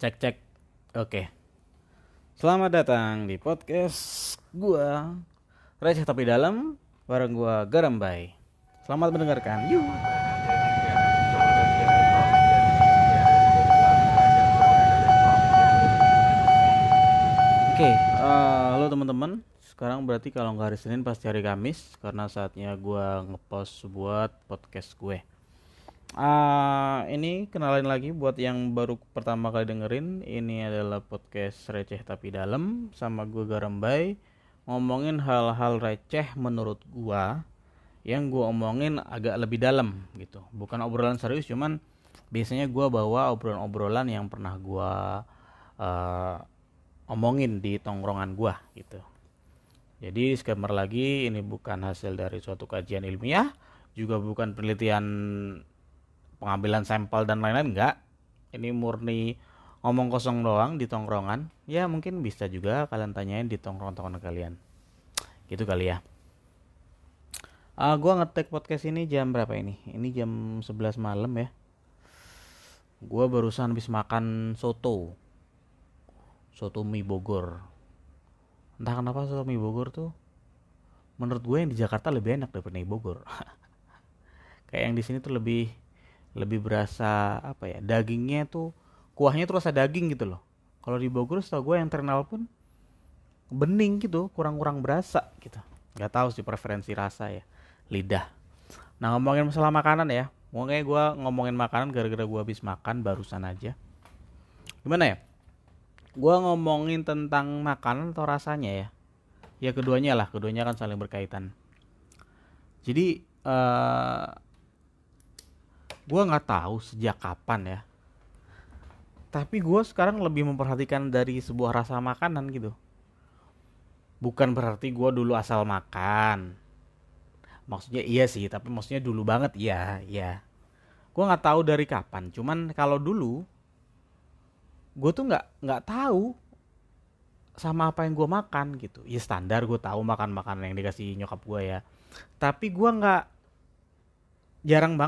Cek. Oke. Selamat datang di podcast gua Receh Tapi Dalam bareng gua Garambay. Selamat mendengarkan. Yuk. Halo teman-teman, sekarang berarti kalau nggak hari Senin pasti hari Kamis karena saatnya gue ngepost buat podcast gue. Ini kenalin lagi buat yang baru pertama kali dengerin, ini adalah podcast Receh Tapi Dalam sama gue Garambay, ngomongin hal-hal receh menurut gue yang gue omongin agak lebih dalam gitu. Bukan obrolan serius, cuman biasanya gue bawa obrolan-obrolan yang pernah gue omongin di tongkrongan gua gitu. Jadi disclaimer lagi, ini bukan hasil dari suatu kajian ilmiah, juga bukan penelitian pengambilan sampel dan lain-lain, enggak. Ini murni ngomong kosong doang di tongkrongan. Ya mungkin bisa juga kalian tanyain di tongkrongan kalian. Gitu kali ya. Gua ngetek podcast ini jam berapa ini? Ini jam 11 malam ya. Gua barusan habis makan soto mie Bogor. Entah kenapa soto mie Bogor tuh menurut gue yang di Jakarta lebih enak daripada mie Bogor. Kayak yang di sini tuh lebih berasa apa ya? Dagingnya tuh, kuahnya tuh rasa daging gitu loh. Kalau di Bogor setahu gue yang terkenal pun bening gitu, kurang berasa gitu. Enggak tahu sih preferensi rasa ya, lidah. Nah, ngomongin masalah makanan ya. Mungkin gue ngomongin makanan gara-gara gue habis makan barusan aja. Gimana ya? Gue ngomongin tentang makanan atau rasanya ya. Ya keduanya kan saling berkaitan. Jadi gue gak tahu sejak kapan ya, tapi gue sekarang lebih memperhatikan dari sebuah rasa makanan gitu. Bukan berarti gue dulu asal makan. Maksudnya iya sih, tapi maksudnya dulu banget ya. Gue gak tahu dari kapan. Cuman kalau dulu gue tuh nggak tahu sama apa yang gue makan gitu. Ya standar gue tahu makan makanan yang dikasih nyokap gue ya. Tapi gue jarang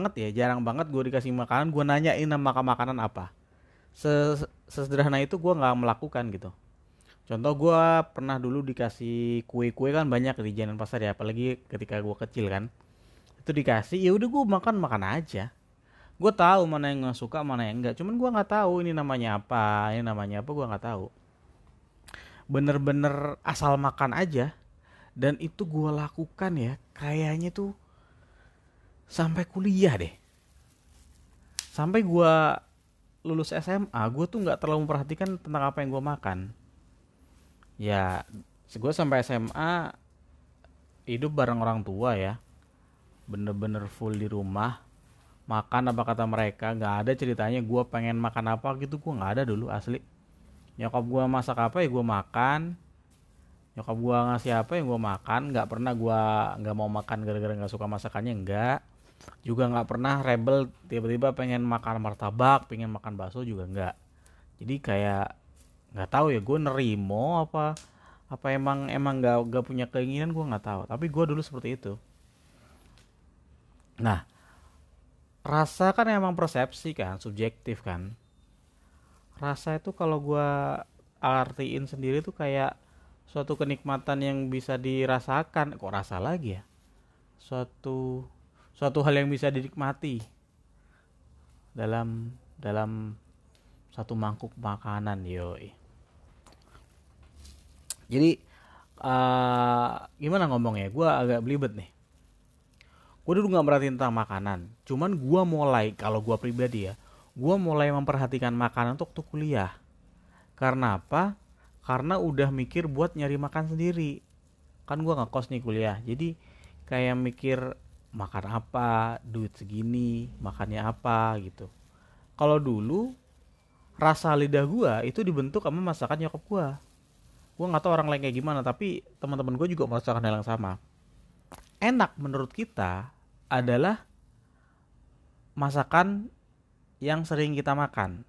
banget gue dikasih makanan gue nanyain nama makanan apa. Sesederhana itu gue nggak melakukan gitu. Contoh gue pernah dulu dikasih kue kan banyak di Jalan Pasar ya, apalagi ketika gue kecil kan. Itu dikasih, ya udah gue makan aja. Gue tahu mana yang suka, mana yang enggak. Cuman gue nggak tahu ini namanya apa gue nggak tahu. Bener-bener asal makan aja. Dan itu gue lakukan ya, kayaknya tuh sampai kuliah deh. Sampai gue lulus SMA, gue tuh nggak terlalu memperhatikan tentang apa yang gue makan. Ya, gue sampai SMA hidup bareng orang tua ya. Bener-bener full di rumah. Makan apa kata mereka, gak ada ceritanya gue pengen makan apa gitu, gue gak ada dulu asli. Nyokap gue masak apa ya gue makan, nyokap gue ngasih apa ya gue makan. Gak pernah gue gak mau makan gara-gara gak suka masakannya, enggak. Juga gak pernah rebel tiba-tiba pengen makan martabak, pengen makan bakso juga enggak. Jadi kayak gak tahu ya gue nerimo apa emang gak punya keinginan, gue gak tahu. Tapi gue dulu seperti itu. Nah, rasa kan emang persepsi kan, subjektif kan. Rasa itu kalau gue artiin sendiri tuh kayak suatu kenikmatan yang bisa dirasakan. Kok rasa lagi ya? Suatu hal yang bisa dinikmati dalam satu mangkuk makanan, yoi. Jadi gimana ngomongnya? Gue agak belibet nih. Gue dulu gak merhatiin tentang makanan. Cuman gue mulai, kalau gue pribadi ya, gue mulai memperhatikan makanan tuh waktu kuliah. Karena apa? Karena udah mikir buat nyari makan sendiri. Kan gue ngekos nih kuliah. Jadi kayak mikir makan apa, duit segini, makannya apa gitu. Kalau dulu rasa lidah gue itu dibentuk sama masakan nyokap gue. Gue gak tahu orang lain kayak gimana, tapi teman-teman gue juga merasakan hal yang sama. Enak menurut kita adalah masakan yang sering kita makan.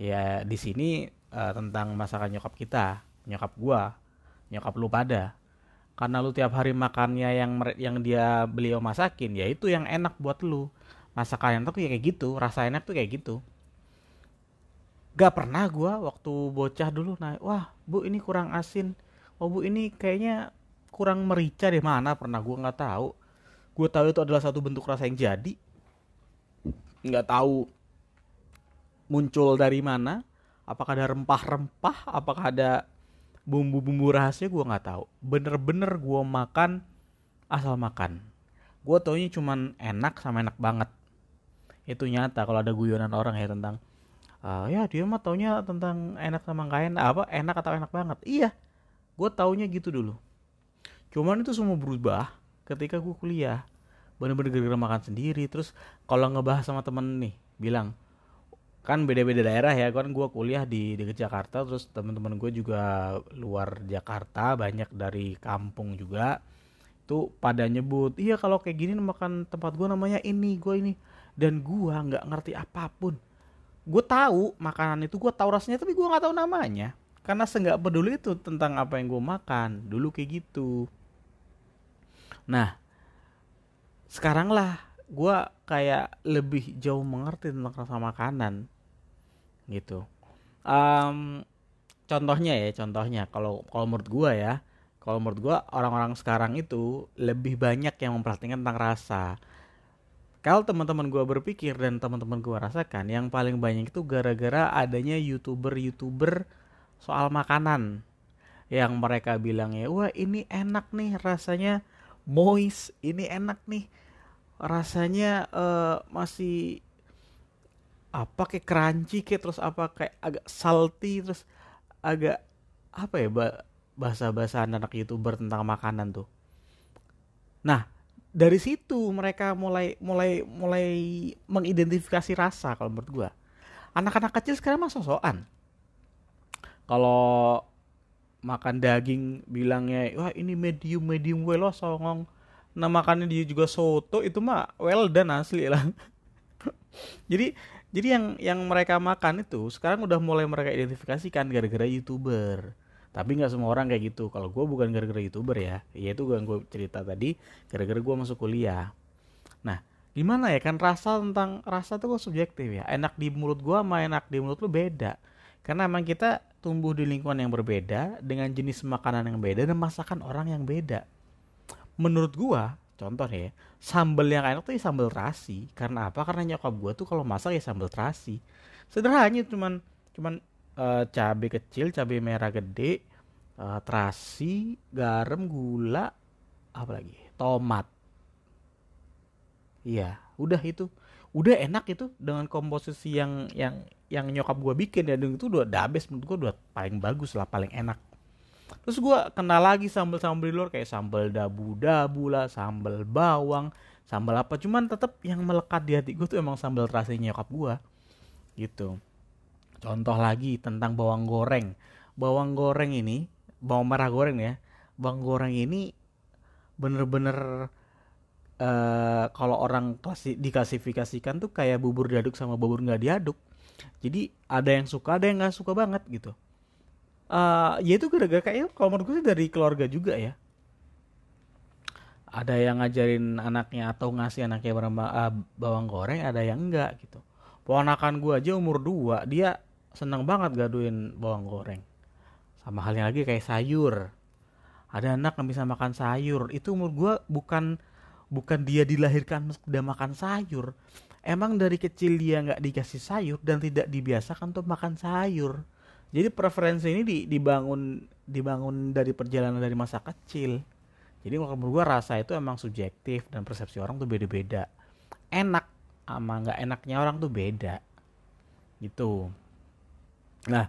Ya di sini tentang masakan nyokap kita, nyokap gua, nyokap lu pada. Karena lu tiap hari makannya yang dia beliau masakin, ya itu yang enak buat lu. Masakan yang enak tuh kayak gitu, rasa enak tuh kayak gitu. Gak pernah gue waktu bocah dulu naik, wah bu ini kurang asin, oh bu ini kayaknya kurang merica deh, mana pernah gue nggak tahu. Gue tahu itu adalah satu bentuk rasa yang jadi, nggak tahu muncul dari mana, apakah ada rempah-rempah, apakah ada bumbu-bumbu rahasia, gue nggak tahu. Bener-bener gue makan asal makan. Gue taunya cuman enak sama enak banget. Itu nyata kalau ada guyonan orang ya tentang ya dia mah taunya tentang enak sama gak enak, apa enak atau enak banget. Iya, gue taunya gitu dulu. Cuman itu semua berubah ketika gue kuliah. Bener-bener gara-gara makan sendiri. Terus kalau ngebahas sama temen nih, bilang kan beda-beda daerah ya. Kan gue kuliah di dekat Jakarta, terus teman-teman gue juga luar Jakarta, banyak dari kampung juga. Itu pada nyebut, iya kalau kayak gini makan tempat gue namanya ini, gue ini. Dan gue nggak ngerti apapun. Gue tahu makanan itu, gue tahu rasanya, tapi gue nggak tahu namanya karena seenggak peduli itu tentang apa yang gue makan dulu kayak gitu. Nah sekarang lah gue kayak lebih jauh mengerti tentang rasa makanan gitu. Contohnya kalau menurut gue ya, kalau menurut gue orang-orang sekarang itu lebih banyak yang memperhatikan tentang rasa. Kalau teman-teman gue berpikir dan teman-teman gue rasakan, yang paling banyak itu gara-gara adanya YouTuber soal makanan. Yang mereka bilangnya, wah ini enak nih rasanya moist, ini enak nih rasanya masih apa kayak crunchy kayak, terus apa kayak agak salty, terus agak apa ya bahasa-bahasa anak YouTuber tentang makanan tuh. Nah, dari situ mereka mulai mengidentifikasi rasa kalau menurut gue. Anak-anak kecil sekarang mah sosokan. Kalau makan daging bilangnya, wah ini medium well songong. Nah makannya dia juga soto, itu mah well done asli lah. jadi yang mereka makan itu sekarang udah mulai mereka identifikasikan gara-gara YouTuber. Tapi gak semua orang kayak gitu. Kalau gue bukan gara-gara YouTuber ya. Ya itu yang gue cerita tadi. Gara-gara gue masuk kuliah. Nah gimana ya kan rasa, tentang rasa tuh subjektif ya. Enak di mulut gue sama enak di mulut lu beda. Karena emang kita tumbuh di lingkungan yang berbeda. Dengan jenis makanan yang beda. Dan masakan orang yang beda. Menurut gue, contoh nih ya. Sambal yang enak tuh ya sambal terasi. Karena apa? Karena nyokap gue tuh kalau masak ya sambal terasi. Sederhananya cuman cabai kecil, cabai merah gede, terasi, garam, gula, apa lagi? Tomat. Iya, udah itu. Udah enak itu dengan komposisi yang nyokap gue bikin ya, dan itu udah abis menurut gue, udah paling bagus lah, paling enak. Terus gue kenal lagi sambal-sambal di luar kayak sambal dabu-dabu lah, sambal bawang, sambal apa. Cuman tetap yang melekat di hati gue tuh emang sambal terasi nyokap gue gitu. Contoh lagi tentang bawang goreng. Bawang goreng ini, bawang merah goreng ya. Bawang goreng ini bener-bener kalau orang diklasifikasikan tuh kayak bubur diaduk sama bubur nggak diaduk. Jadi ada yang suka, ada yang nggak suka banget gitu. Ya itu gara-gara kayaknya kalau menurut gue sih dari keluarga juga ya. Ada yang ngajarin anaknya atau ngasih anaknya bawang goreng, ada yang enggak gitu. Ponakan gue aja umur 2, dia seneng banget gaduin bawang goreng. Sama halnya lagi kayak sayur. Ada anak yang bisa makan sayur. Itu umur gue bukan dia dilahirkan udah makan sayur. Emang dari kecil dia gak dikasih sayur dan tidak dibiasakan untuk makan sayur. Jadi preferensi ini dibangun dari perjalanan dari masa kecil. Jadi menurut gue rasa itu emang subjektif dan persepsi orang tuh beda-beda. Enak sama gak enaknya orang tuh beda gitu. Nah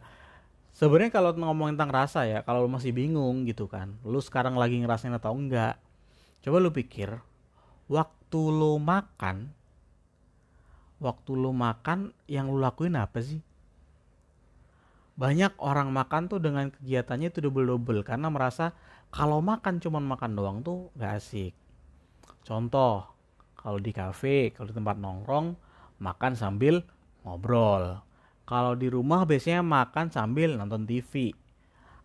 sebenarnya kalau ngomongin tentang rasa ya, kalau lu masih bingung gitu kan, lu sekarang lagi ngerasain atau enggak, coba lu pikir waktu lu makan yang lu lakuin apa sih? Banyak orang makan tuh dengan kegiatannya itu double-double karena merasa kalau makan cuman makan doang tuh gak asik. Contoh, kalau di kafe, kalau di tempat nongkrong, makan sambil ngobrol. Kalau di rumah biasanya makan sambil nonton TV.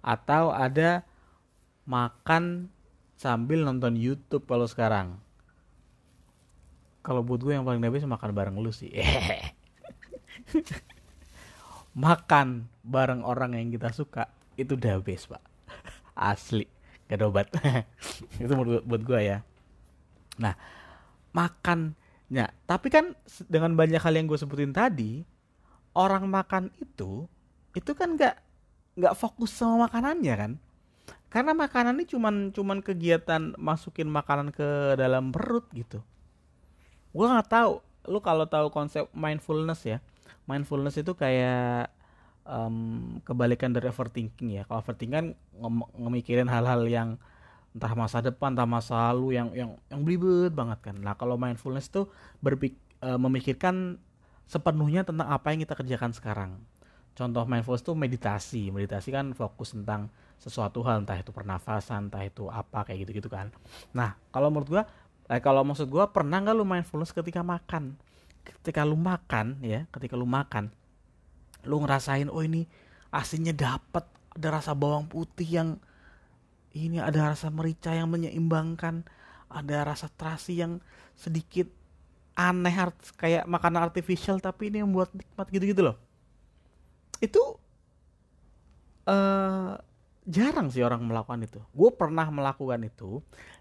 Atau ada makan sambil nonton YouTube kalau sekarang. Kalau buat gue yang paling bagus makan bareng lu sih. makan bareng orang yang kita suka itu the best, Pak. Asli, gak ada obat. Itu buat gue ya. Nah, makannya. Tapi kan dengan banyak hal yang gue sebutin tadi, orang makan itu kan gak fokus sama makanannya kan. Karena makanan ini cuman kegiatan masukin makanan ke dalam perut gitu. Gue nggak tahu, lu kalau tahu konsep mindfulness ya, mindfulness itu kayak kebalikan dari overthinking ya. Kalau overthinking ngemikirin hal-hal yang entah masa depan, entah masa lalu yang belibet banget kan. Nah kalau mindfulness itu memikirkan sepenuhnya tentang apa yang kita kerjakan sekarang. Contoh mindfulness itu meditasi. Meditasi kan fokus tentang sesuatu hal, entah itu pernafasan, entah itu apa, kayak gitu-gitu kan. Nah, kalau menurut gua, kalau maksud gua, pernah enggak lu mindfulness ketika makan? Ketika lu makan ya, ketika lu makan, lu ngerasain, oh ini asinnya dapat, ada rasa bawang putih yang ini, ada rasa merica yang menyeimbangkan, ada rasa terasi yang sedikit aneh, kayak makanan artificial tapi ini yang buat nikmat, gitu-gitu loh. Itu jarang sih orang melakukan itu. Gue pernah melakukan itu,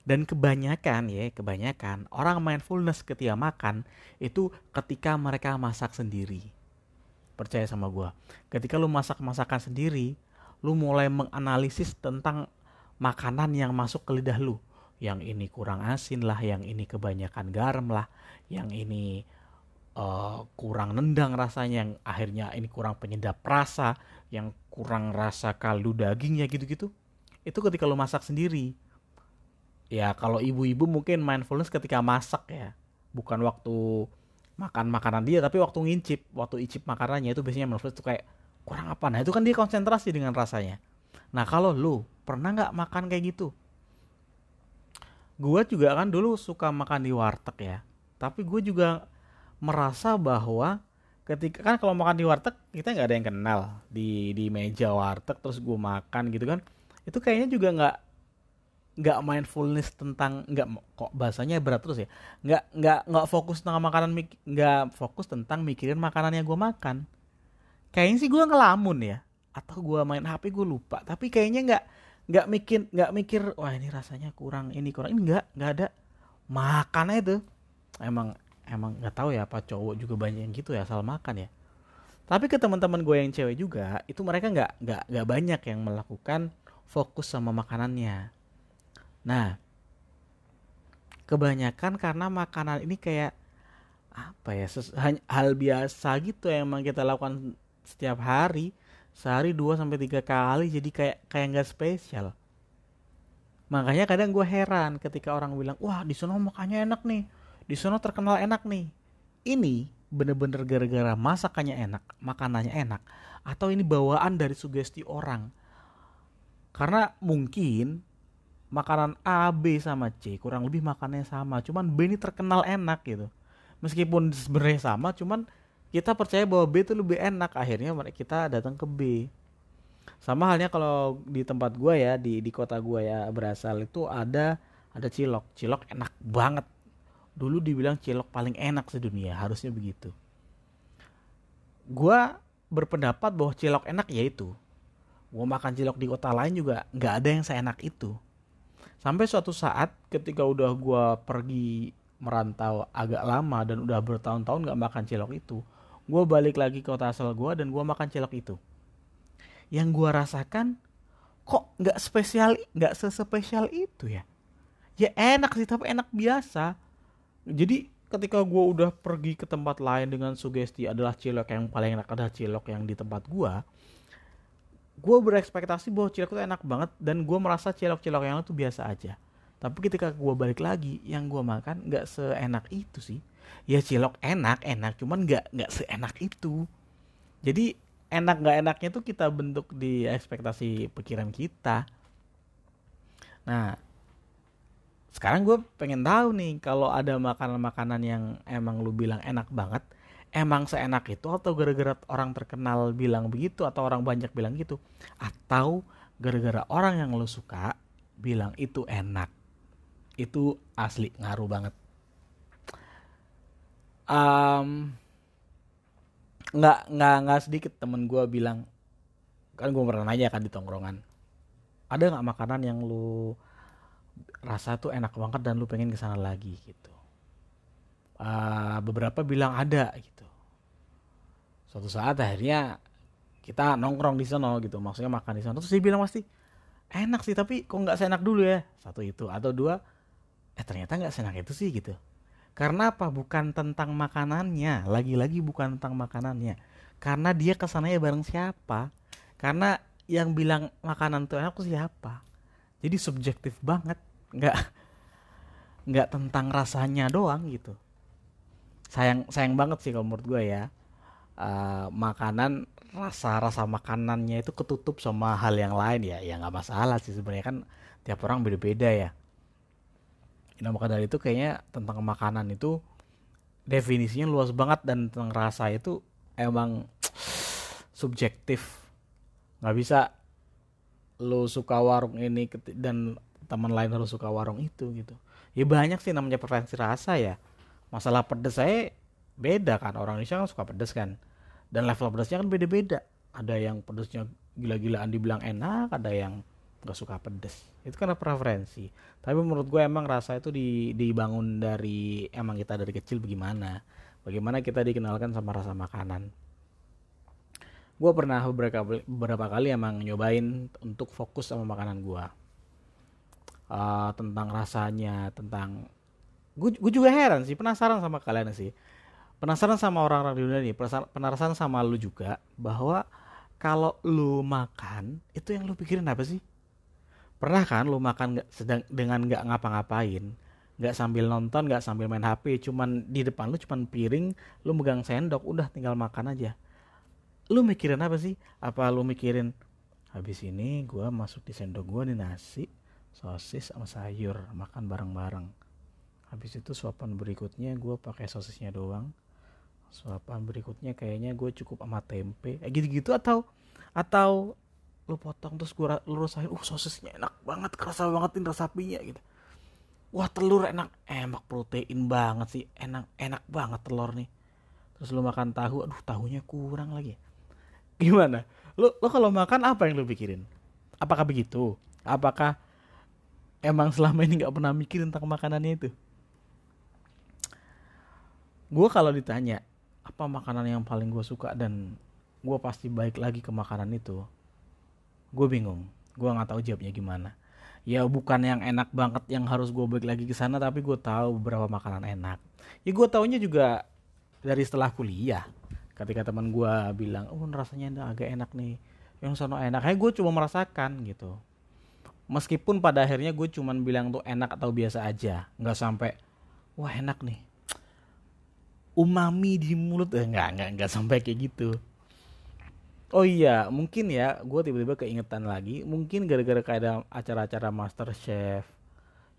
dan kebanyakan orang mindfulness ketika makan itu ketika mereka masak sendiri. Percaya sama gue, ketika lu masak-masakan sendiri, lu mulai menganalisis tentang makanan yang masuk ke lidah lu. Yang ini kurang asin lah, yang ini kebanyakan garam lah, yang ini kurang nendang rasanya, yang akhirnya ini kurang penyedap rasa, yang kurang rasa kaldu dagingnya, gitu-gitu. Itu ketika lo masak sendiri. Ya kalau ibu-ibu mungkin mindfulness ketika masak ya, bukan waktu makan makanan dia, tapi waktu ngincip, waktu icip makanannya, itu biasanya mindfulness tuh kayak kurang apa. Nah itu kan dia konsentrasi dengan rasanya. Nah kalau lo pernah gak makan kayak gitu? Gue juga kan dulu suka makan di warteg ya, tapi gue juga merasa bahwa ketika kan kalau makan di warteg kita nggak ada yang kenal di meja warteg, terus gue makan gitu kan, itu kayaknya juga nggak mindfulness tentang, nggak, kok bahasanya berat terus ya, nggak fokus tentang makanan, nggak fokus tentang mikirin makanan yang gue makan. Kayaknya sih gue ngelamun ya, atau gue main HP, gue lupa, tapi kayaknya nggak mikir wah ini rasanya kurang ini, nggak ada. Makannya itu emang nggak tahu ya, apa cowok juga banyak yang gitu ya, asal makan ya. Tapi ke teman-teman gue yang cewek juga, itu mereka nggak banyak yang melakukan fokus sama makanannya. Nah, kebanyakan karena makanan ini kayak apa ya, hal biasa gitu yang emang kita lakukan setiap hari, sehari 2-3 kali, jadi kayak nggak spesial. Makanya kadang gue heran ketika orang bilang, wah di sono makannya enak nih, di sono terkenal enak nih. Ini bener-bener gara-gara masakannya enak, makanannya enak, atau ini bawaan dari sugesti orang. Karena mungkin makanan A, B sama C kurang lebih makanannya sama, cuman B ini terkenal enak gitu. Meskipun sebenarnya sama, cuman kita percaya bahwa B itu lebih enak, akhirnya kita datang ke B. Sama halnya kalau di tempat gua ya, di kota gua ya, berasal itu ada cilok. Cilok enak banget. Dulu dibilang cilok paling enak sedunia, harusnya begitu. Gue berpendapat bahwa cilok enak ya itu. Gue makan cilok di kota lain juga gak ada yang seenak itu. Sampai suatu saat ketika udah gue pergi merantau agak lama dan udah bertahun-tahun gak makan cilok itu, gue balik lagi ke kota asal gue dan gue makan cilok itu. Yang gue rasakan kok gak sespesial itu ya. Ya enak sih, tapi enak biasa. Jadi ketika gue udah pergi ke tempat lain dengan sugesti adalah cilok yang paling enak, adalah cilok yang di tempat gue berekspektasi bahwa cilok itu enak banget dan gue merasa cilok-cilok yang lain itu biasa aja. Tapi ketika gue balik lagi, yang gue makan gak seenak itu sih. Ya cilok enak, cuman gak seenak itu. Jadi enak gak enaknya tuh kita bentuk di ekspektasi pikiran kita. Nah, sekarang gue pengen tahu nih, kalau ada makanan-makanan yang emang lu bilang enak banget, emang seenak itu atau gara-gara orang terkenal bilang begitu, atau orang banyak bilang gitu, atau gara-gara orang yang lu suka bilang itu enak. Itu asli ngaruh banget. nggak sedikit temen gue bilang, kan gue pernah nanya kan di tongkrongan, ada nggak makanan yang lu rasa tuh enak banget dan lu pengen kesana lagi gitu. Beberapa bilang ada gitu. Suatu saat akhirnya kita nongkrong di sana gitu, maksudnya makan di sana. Terus dia bilang pasti enak sih, tapi kok nggak seenak dulu ya, satu itu, atau dua, ternyata nggak seenak itu sih gitu. Karena apa? Bukan tentang makanannya, lagi-lagi bukan tentang makanannya. Karena dia kesananya bareng siapa? Karena yang bilang makanan tuh enak tuh siapa? Jadi subjektif banget, nggak tentang rasanya doang gitu. Sayang banget sih kalau menurut gue ya, makanan, rasa makanannya itu ketutup sama hal yang lain ya. Ya nggak masalah sih sebenarnya, kan tiap orang beda-beda ya. Nah maka dari itu kayaknya tentang makanan itu definisinya luas banget, dan tentang rasa itu emang subjektif. Nggak bisa lo suka warung ini dan teman lain lo suka warung itu gitu. Ya banyak sih namanya preferensi rasa ya. Masalah pedes saya beda kan, orang Indonesia kan suka pedes kan, dan level pedesnya kan beda-beda. Ada yang pedesnya gila-gilaan dibilang enak, ada yang nggak suka pedes. Itu karena preferensi. Tapi menurut gue emang rasa itu dibangun dari emang kita dari kecil bagaimana kita dikenalkan sama rasa makanan. Gue pernah beberapa kali emang nyobain untuk fokus sama makanan gue. Tentang rasanya, tentang... Gue juga heran sih, penasaran sama kalian sih. Penasaran sama orang-orang di dunia ini, penasaran sama lu juga, bahwa kalau lu makan, itu yang lu pikirin apa sih? Pernah kan lu makan dengan gak ngapa-ngapain? Gak sambil nonton, gak sambil main HP, cuman di depan lu cuman piring, lu megang sendok, udah tinggal makan aja. Lu mikirin apa sih? Apa lu mikirin, habis ini gua masuk di sendok gua nih nasi, sosis sama sayur, makan bareng-bareng. Habis itu suapan berikutnya gua pakai sosisnya doang. Suapan berikutnya kayaknya gua cukup sama tempe. Gitu-gitu, atau lu potong terus gua lurusain, sosisnya enak banget, kerasa banget ini rasa sapinya gitu. Wah, telur enak protein banget sih, enak banget telur nih. Terus lu makan tahu, aduh tahunya kurang lagi. Gimana? Lo kalau makan apa yang lo pikirin? Apakah begitu? Apakah emang selama ini gak pernah mikirin tentang makanannya itu? Gue kalau ditanya, apa makanan yang paling gue suka dan gue pasti balik lagi ke makanan itu, gue bingung. Gue gak tahu jawabnya gimana. Ya bukan yang enak banget yang harus gue balik lagi ke sana, tapi gue tahu beberapa makanan enak. Ya gue taunya juga dari setelah kuliah. Ketika teman gue bilang, rasanya agak enak nih, yang sono enak, kayak gue cuma merasakan gitu. Meskipun pada akhirnya gue cuma bilang tuh enak atau biasa aja, nggak sampai wah enak nih, umami di mulut, nggak sampai kayak gitu. Oh iya, mungkin ya, gue tiba-tiba keingetan lagi, mungkin gara-gara kayak acara-acara MasterChef,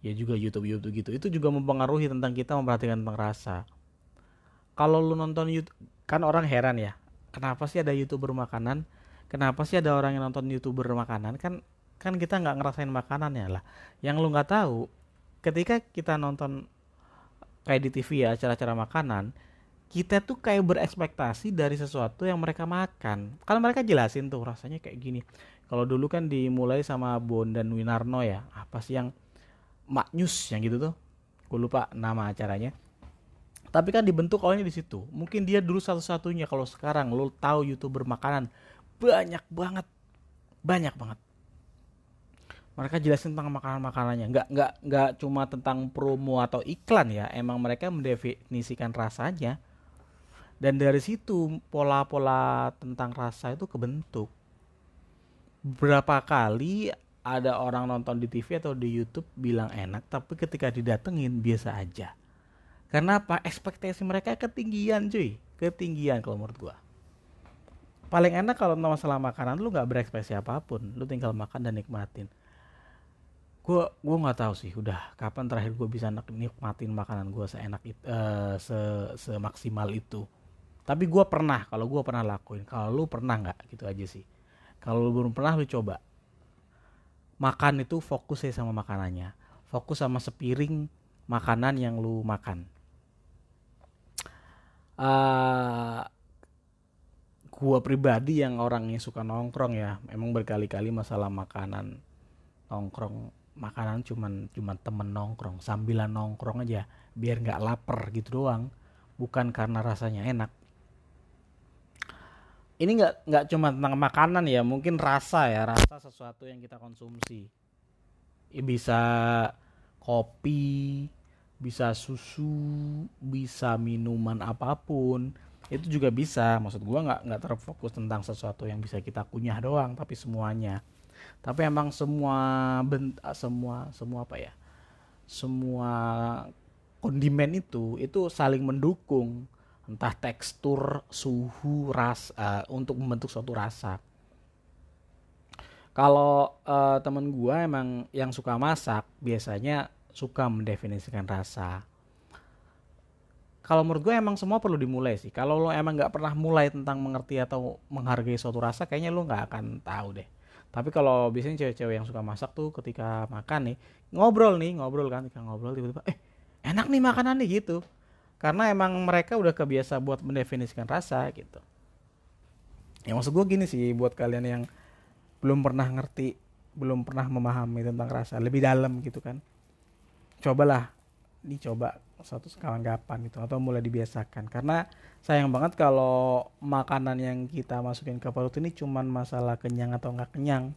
ya juga YouTube gitu, itu juga mempengaruhi tentang kita memperhatikan tentang rasa. Kalau lu nonton YouTube, kan orang heran ya, kenapa sih ada YouTuber makanan? Kenapa sih ada orang yang nonton YouTuber makanan? Kan kita nggak ngerasain makanannya lah. Yang lu nggak tahu, ketika kita nonton kayak di TV ya, acara-acara makanan, kita tuh kayak berekspektasi dari sesuatu yang mereka makan. Kalau mereka jelasin tuh rasanya kayak gini. Kalau dulu kan dimulai sama Bondan Winarno ya, apa sih yang Maknyus yang gitu tuh? Gue lupa nama acaranya. Tapi kan dibentuk awalnya di situ. Mungkin dia dulu satu-satunya. Kalau sekarang lo tahu YouTuber makanan banyak banget. Mereka jelasin tentang makanan-makanannya. Nggak cuma tentang promo atau iklan ya. Emang mereka mendefinisikan rasanya. Dan dari situ pola-pola tentang rasa itu kebentuk. Berapa kali ada orang nonton di TV atau di YouTube bilang enak, tapi ketika didatengin biasa aja. Karena apa? Ekspektasi mereka ketinggian cuy. Ketinggian kalau menurut gue. Paling enak kalau masalah makanan lu gak berekspektasi apapun. Lu tinggal makan dan nikmatin. Gue gak tahu sih udah kapan terakhir gue bisa nikmatin makanan gue seenak itu. Semaksimal itu. Tapi gue pernah. Kalau gue pernah lakuin. Kalau lu pernah gak? Gitu aja sih. Kalau lu belum pernah lu coba. Makan itu fokus ya sama makanannya. Fokus sama sepiring makanan yang lu makan. gua pribadi yang orangnya suka nongkrong ya, emang berkali-kali masalah makanan nongkrong, makanan cuman temen nongkrong, sambilan nongkrong aja biar nggak lapar gitu doang, bukan karena rasanya enak. Ini nggak cuma tentang makanan ya, mungkin rasa ya, rasa sesuatu yang kita konsumsi. Bisa kopi, bisa susu, bisa minuman apapun, itu juga bisa. Maksud gue nggak terfokus tentang sesuatu yang bisa kita kunyah doang, tapi semuanya. Tapi emang semua kondimen itu saling mendukung, entah tekstur, suhu, rasa, untuk membentuk suatu rasa. Kalau temen gue emang yang suka masak biasanya suka mendefinisikan rasa. Kalau menurut gue emang semua perlu dimulai sih. Kalau lo emang gak pernah mulai tentang mengerti atau menghargai suatu rasa, kayaknya lo gak akan tahu deh. Tapi kalau biasanya cewek-cewek yang suka masak tuh ketika makan nih ngobrol kan, ketika ngobrol tiba-tiba enak nih makanan nih gitu. Karena emang mereka udah kebiasa buat mendefinisikan rasa gitu. Ya maksud gue gini sih, buat kalian yang belum pernah ngerti, belum pernah memahami tentang rasa lebih dalam gitu kan, cobalah, dicoba satu sekalian kapan gitu, atau mulai dibiasakan. Karena sayang banget kalau makanan yang kita masukin ke perut ini cuman masalah kenyang atau nggak kenyang,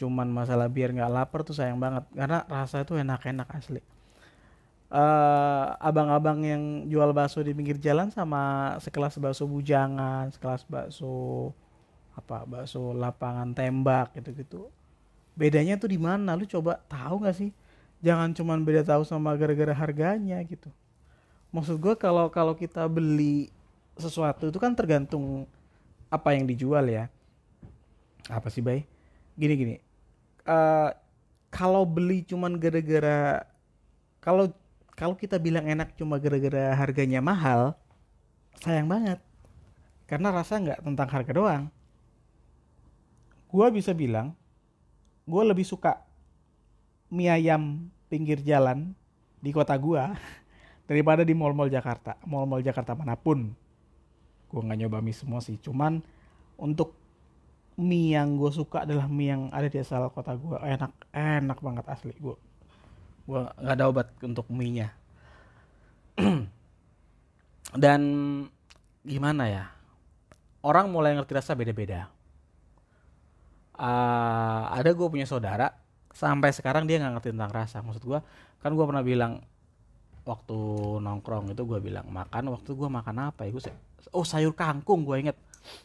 cuman masalah biar nggak lapar, tuh sayang banget. Karena rasa itu enak-enak asli. Abang-abang yang jual bakso di pinggir jalan sama sekelas bakso bujangan, sekelas bakso bakso lapangan tembak gitu-gitu, bedanya tuh di mana? Lu coba tahu nggak sih? Jangan cuman beda tahu sama gara-gara harganya gitu. Maksud gue kalau kita beli sesuatu itu kan tergantung apa yang dijual ya. Apa sih Bay? Gini-gini. Kalau beli cuman gara-gara kalau kita bilang enak cuma gara-gara harganya mahal, sayang banget. Karena rasa nggak tentang harga doang. Gue bisa bilang, gue lebih suka mie ayam pinggir jalan di kota gue daripada di mall-mall Jakarta. Mall-mall Jakarta manapun. Gue nggak nyoba mie semua sih. Cuman untuk mie yang gue suka adalah mie yang ada di asal kota gue. Enak banget asli. Gue nggak ada obat untuk mie-nya. Dan gimana ya? Orang mulai ngerti rasa beda-beda. Ada gue punya saudara sampai sekarang dia nggak ngerti tentang rasa. Maksud gue kan gue pernah bilang waktu nongkrong itu, gue bilang makan apa ya, gue sayur kangkung. Gue inget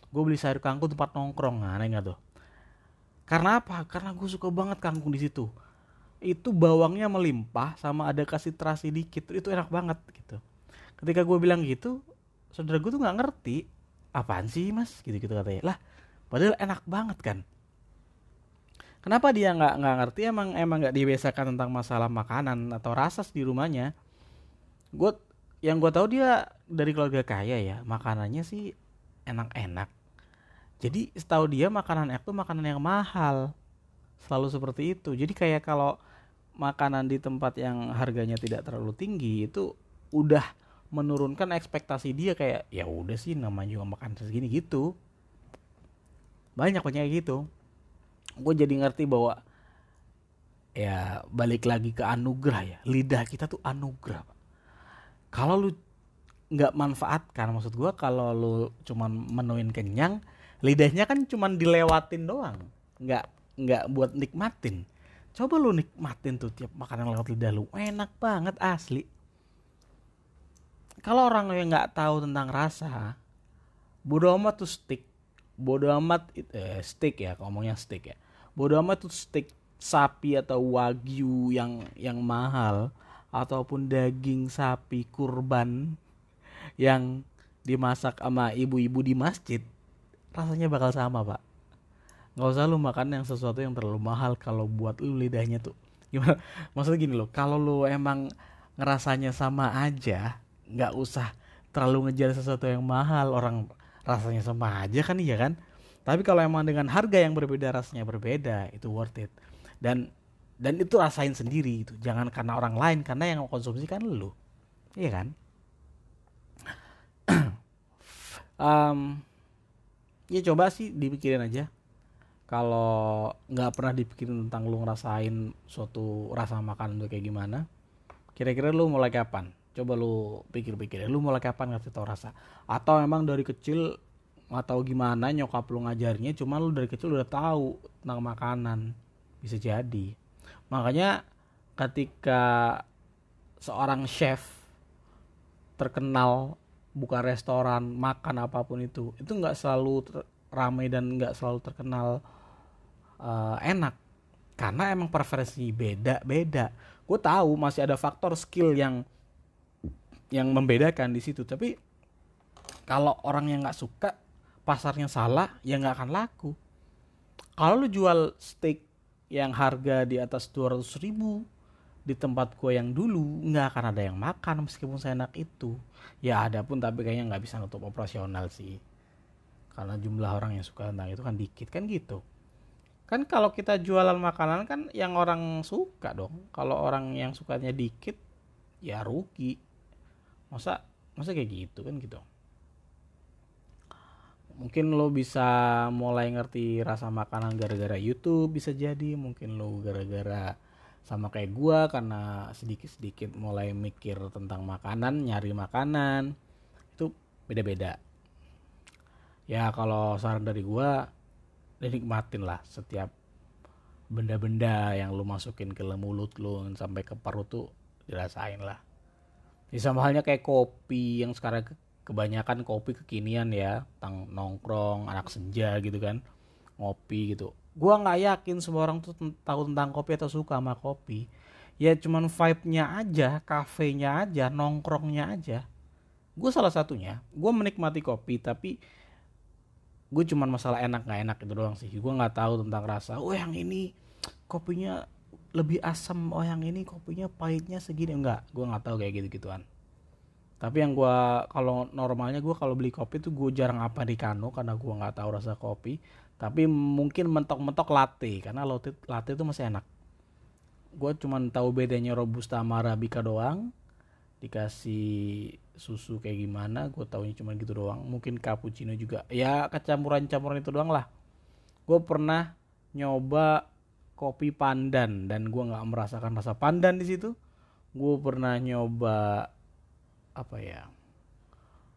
gue beli sayur kangkung tempat nongkrong, aneh nggak tuh? Karena apa? Karena gue suka banget kangkung di situ. Itu bawangnya melimpah sama ada kasih terasi dikit, itu enak banget gitu. Ketika gue bilang gitu, saudara gue tuh nggak ngerti, apaan sih mas gitu katanya. Lah padahal enak banget kan. Kenapa dia nggak ngerti? Emang nggak dibiasakan tentang masalah makanan atau rasa di rumahnya. Yang gue tahu dia dari keluarga kaya ya, makanannya sih enak-enak. Jadi setahu dia makanan itu makanan yang mahal, selalu seperti itu. Jadi kayak kalau makanan di tempat yang harganya tidak terlalu tinggi itu udah menurunkan ekspektasi dia, kayak ya udah sih namanya juga makan segini gitu. Banyak gitu. Gue jadi ngerti bahwa ya balik lagi ke anugerah ya. Lidah kita tuh anugerah. Kalau lu gak manfaatkan, maksud gue kalau lu cuman menuin kenyang, lidahnya kan cuman dilewatin doang, gak buat nikmatin. Coba lu nikmatin tuh tiap makanan lewat lidah lu, enak banget asli. Kalau orang yang gak tahu tentang rasa, bodo amat tuh stick. Bodo amat steak ya, ngomongnya steak ya. Bodo amat tuh steak sapi atau wagyu yang mahal, ataupun daging sapi kurban yang dimasak sama ibu-ibu di masjid, rasanya bakal sama pak. Gak usah lu makan yang sesuatu yang terlalu mahal kalau buat lu lidahnya tuh gimana? Maksudnya gini loh, kalau lu emang ngerasanya sama aja, gak usah terlalu ngejar sesuatu yang mahal. Orang rasanya sama aja kan, iya kan? Tapi kalau emang dengan harga yang berbeda, rasanya berbeda, itu worth it. Dan itu rasain sendiri itu. Jangan karena orang lain, karena yang konsumsi kan lu. Iya kan? ya coba sih dipikirin aja. Kalau nggak pernah dipikirin tentang lu ngerasain suatu rasa makanan itu kayak gimana, kira-kira lu mulai kapan? Coba lu pikir-pikir, lu mulai kapan ngasih tau rasa? Atau emang dari kecil atau gimana nyokap lu ngajarnya, cuma lu dari kecil udah tahu tentang makanan, bisa jadi. Makanya ketika seorang chef terkenal buka restoran, makan apapun itu nggak selalu ramai dan nggak selalu terkenal enak, karena emang preferensi beda-beda. Gue tahu masih ada faktor skill yang membedakan di situ, tapi kalau orang yang nggak suka, pasarnya salah, ya nggak akan laku. Kalau lu jual steak yang harga di atas 200.000 di tempat gue yang dulu, nggak akan ada yang makan meskipun seenak itu. Ya ada pun, tapi kayaknya nggak bisa nutup operasional sih, karena jumlah orang yang suka tentang itu kan dikit kan gitu. Kan kalau kita jualan makanan kan yang orang suka dong. Kalau orang yang sukanya dikit ya rugi. Masa kayak gitu kan gitu. Mungkin lo bisa mulai ngerti rasa makanan gara-gara YouTube, bisa jadi. Mungkin lo gara-gara sama kayak gua, karena sedikit-sedikit mulai mikir tentang makanan, nyari makanan. Itu beda-beda. Ya kalau saran dari gua, dinikmatin lah setiap benda-benda yang lu masukin ke mulut lu sampai ke perut tuh, dirasain lah. Ya sama halnya kayak kopi, yang sekarang kebanyakan kopi kekinian ya, tentang nongkrong, anak senja gitu kan, ngopi gitu. Gua nggak yakin semua orang tuh tahu tentang kopi atau suka sama kopi. Ya cuman vibe-nya aja, kafenya aja, nongkrongnya aja. Gua salah satunya, gua menikmati kopi, tapi gue cuman masalah enak gak enak itu doang sih. Gue gak tahu tentang rasa, oh yang ini kopinya lebih asam, oh yang ini kopinya pahitnya segini. Enggak, gue gak tahu kayak gitu-gituan. Tapi yang gue, kalau normalnya gue kalau beli kopi tuh gue jarang americano, karena gue gak tahu rasa kopi. Tapi mungkin mentok-mentok latte, karena latte tuh masih enak. Gue cuman tahu bedanya robusta sama arabica doang, dikasih susu kayak gimana, gue taunya cuma gitu doang. Mungkin cappuccino juga, ya kecampuran-campuran itu doang lah. Gue pernah nyoba kopi pandan dan gue nggak merasakan rasa pandan di situ. Gue pernah nyoba apa ya,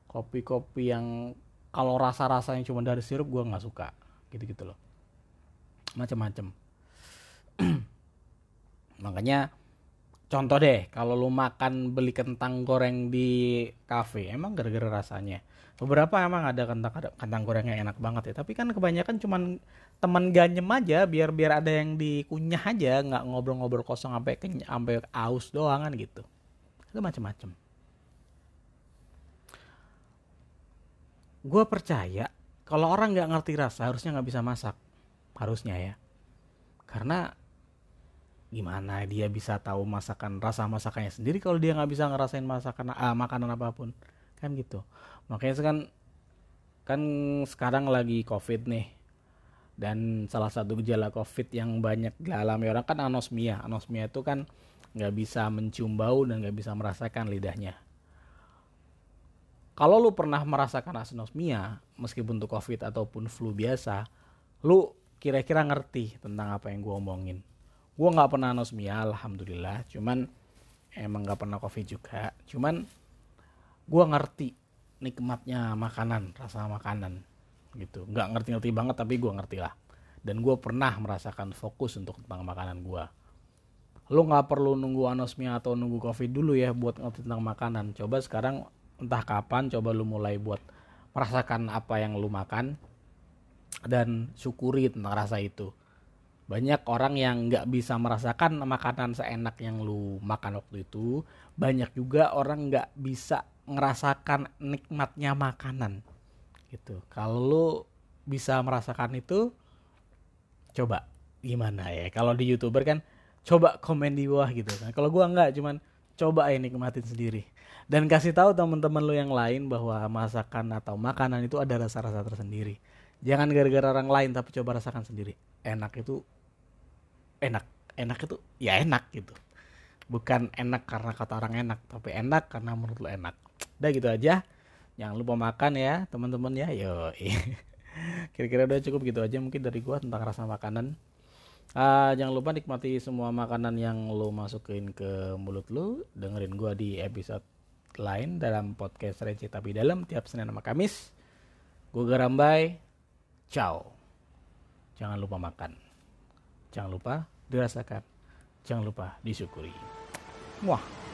kopi-kopi yang kalau rasa-rasanya cuma dari sirup gue nggak suka, gitu-gitu loh, macam-macam. Makanya contoh deh, kalau lu makan beli kentang goreng di kafe, emang gara-gara rasanya. Beberapa emang ada kentang goreng yang enak banget ya, tapi kan kebanyakan cuman temen ganyem aja, biar ada yang dikunyah aja, nggak ngobrol-ngobrol kosong sampai aus doang kan gitu. Itu macam-macam. Gue percaya kalau orang nggak ngerti rasa harusnya nggak bisa masak, harusnya ya, karena gimana dia bisa tahu masakan, rasa masakannya sendiri kalau dia nggak bisa ngerasain makanan apapun kan gitu. Makanya kan sekarang lagi COVID nih, dan salah satu gejala COVID yang banyak dialami orang kan anosmia. Itu kan nggak bisa mencium bau dan nggak bisa merasakan lidahnya. Kalau lu pernah merasakan anosmia meskipun untuk COVID ataupun flu biasa, lu kira-kira ngerti tentang apa yang gua omongin. Gue gak pernah anosmia, alhamdulillah. Cuman emang gak pernah COVID juga. Cuman gue ngerti nikmatnya makanan, rasa makanan gitu. Gak ngerti-ngerti banget, tapi gue ngerti lah. Dan gue pernah merasakan fokus untuk tentang makanan gue. Lo gak perlu nunggu anosmia atau nunggu COVID dulu ya buat ngerti tentang makanan. Coba sekarang, entah kapan, coba lo mulai buat merasakan apa yang lo makan, dan syukuri tentang rasa itu. Banyak orang yang gak bisa merasakan makanan seenak yang lu makan waktu itu. Banyak juga orang gak bisa ngerasakan nikmatnya makanan gitu. Kalau lu bisa merasakan itu, coba gimana ya. Kalau di YouTuber kan coba komen di bawah gitu. Nah, kalau gua enggak, cuman coba ya nikmatin sendiri. Dan kasih tahu teman-teman lu yang lain bahwa masakan atau makanan itu ada rasa-rasa tersendiri. Jangan gara-gara orang lain, tapi coba rasakan sendiri. Enak itu ya enak gitu. Bukan enak karena kata orang enak, tapi enak karena menurut lo enak. Udah gitu aja. Jangan lupa makan ya teman-teman ya. Yo. Kira-kira udah cukup gitu aja mungkin dari gua tentang rasa makanan. Jangan lupa nikmati semua makanan yang lo masukin ke mulut lo. Dengerin gua di episode lain dalam podcast Receh Tapi Dalam tiap Senin sama Kamis. Gua Garambai. Ciao. Jangan lupa makan. Jangan lupa dirasakan. Jangan lupa disyukuri. Wah.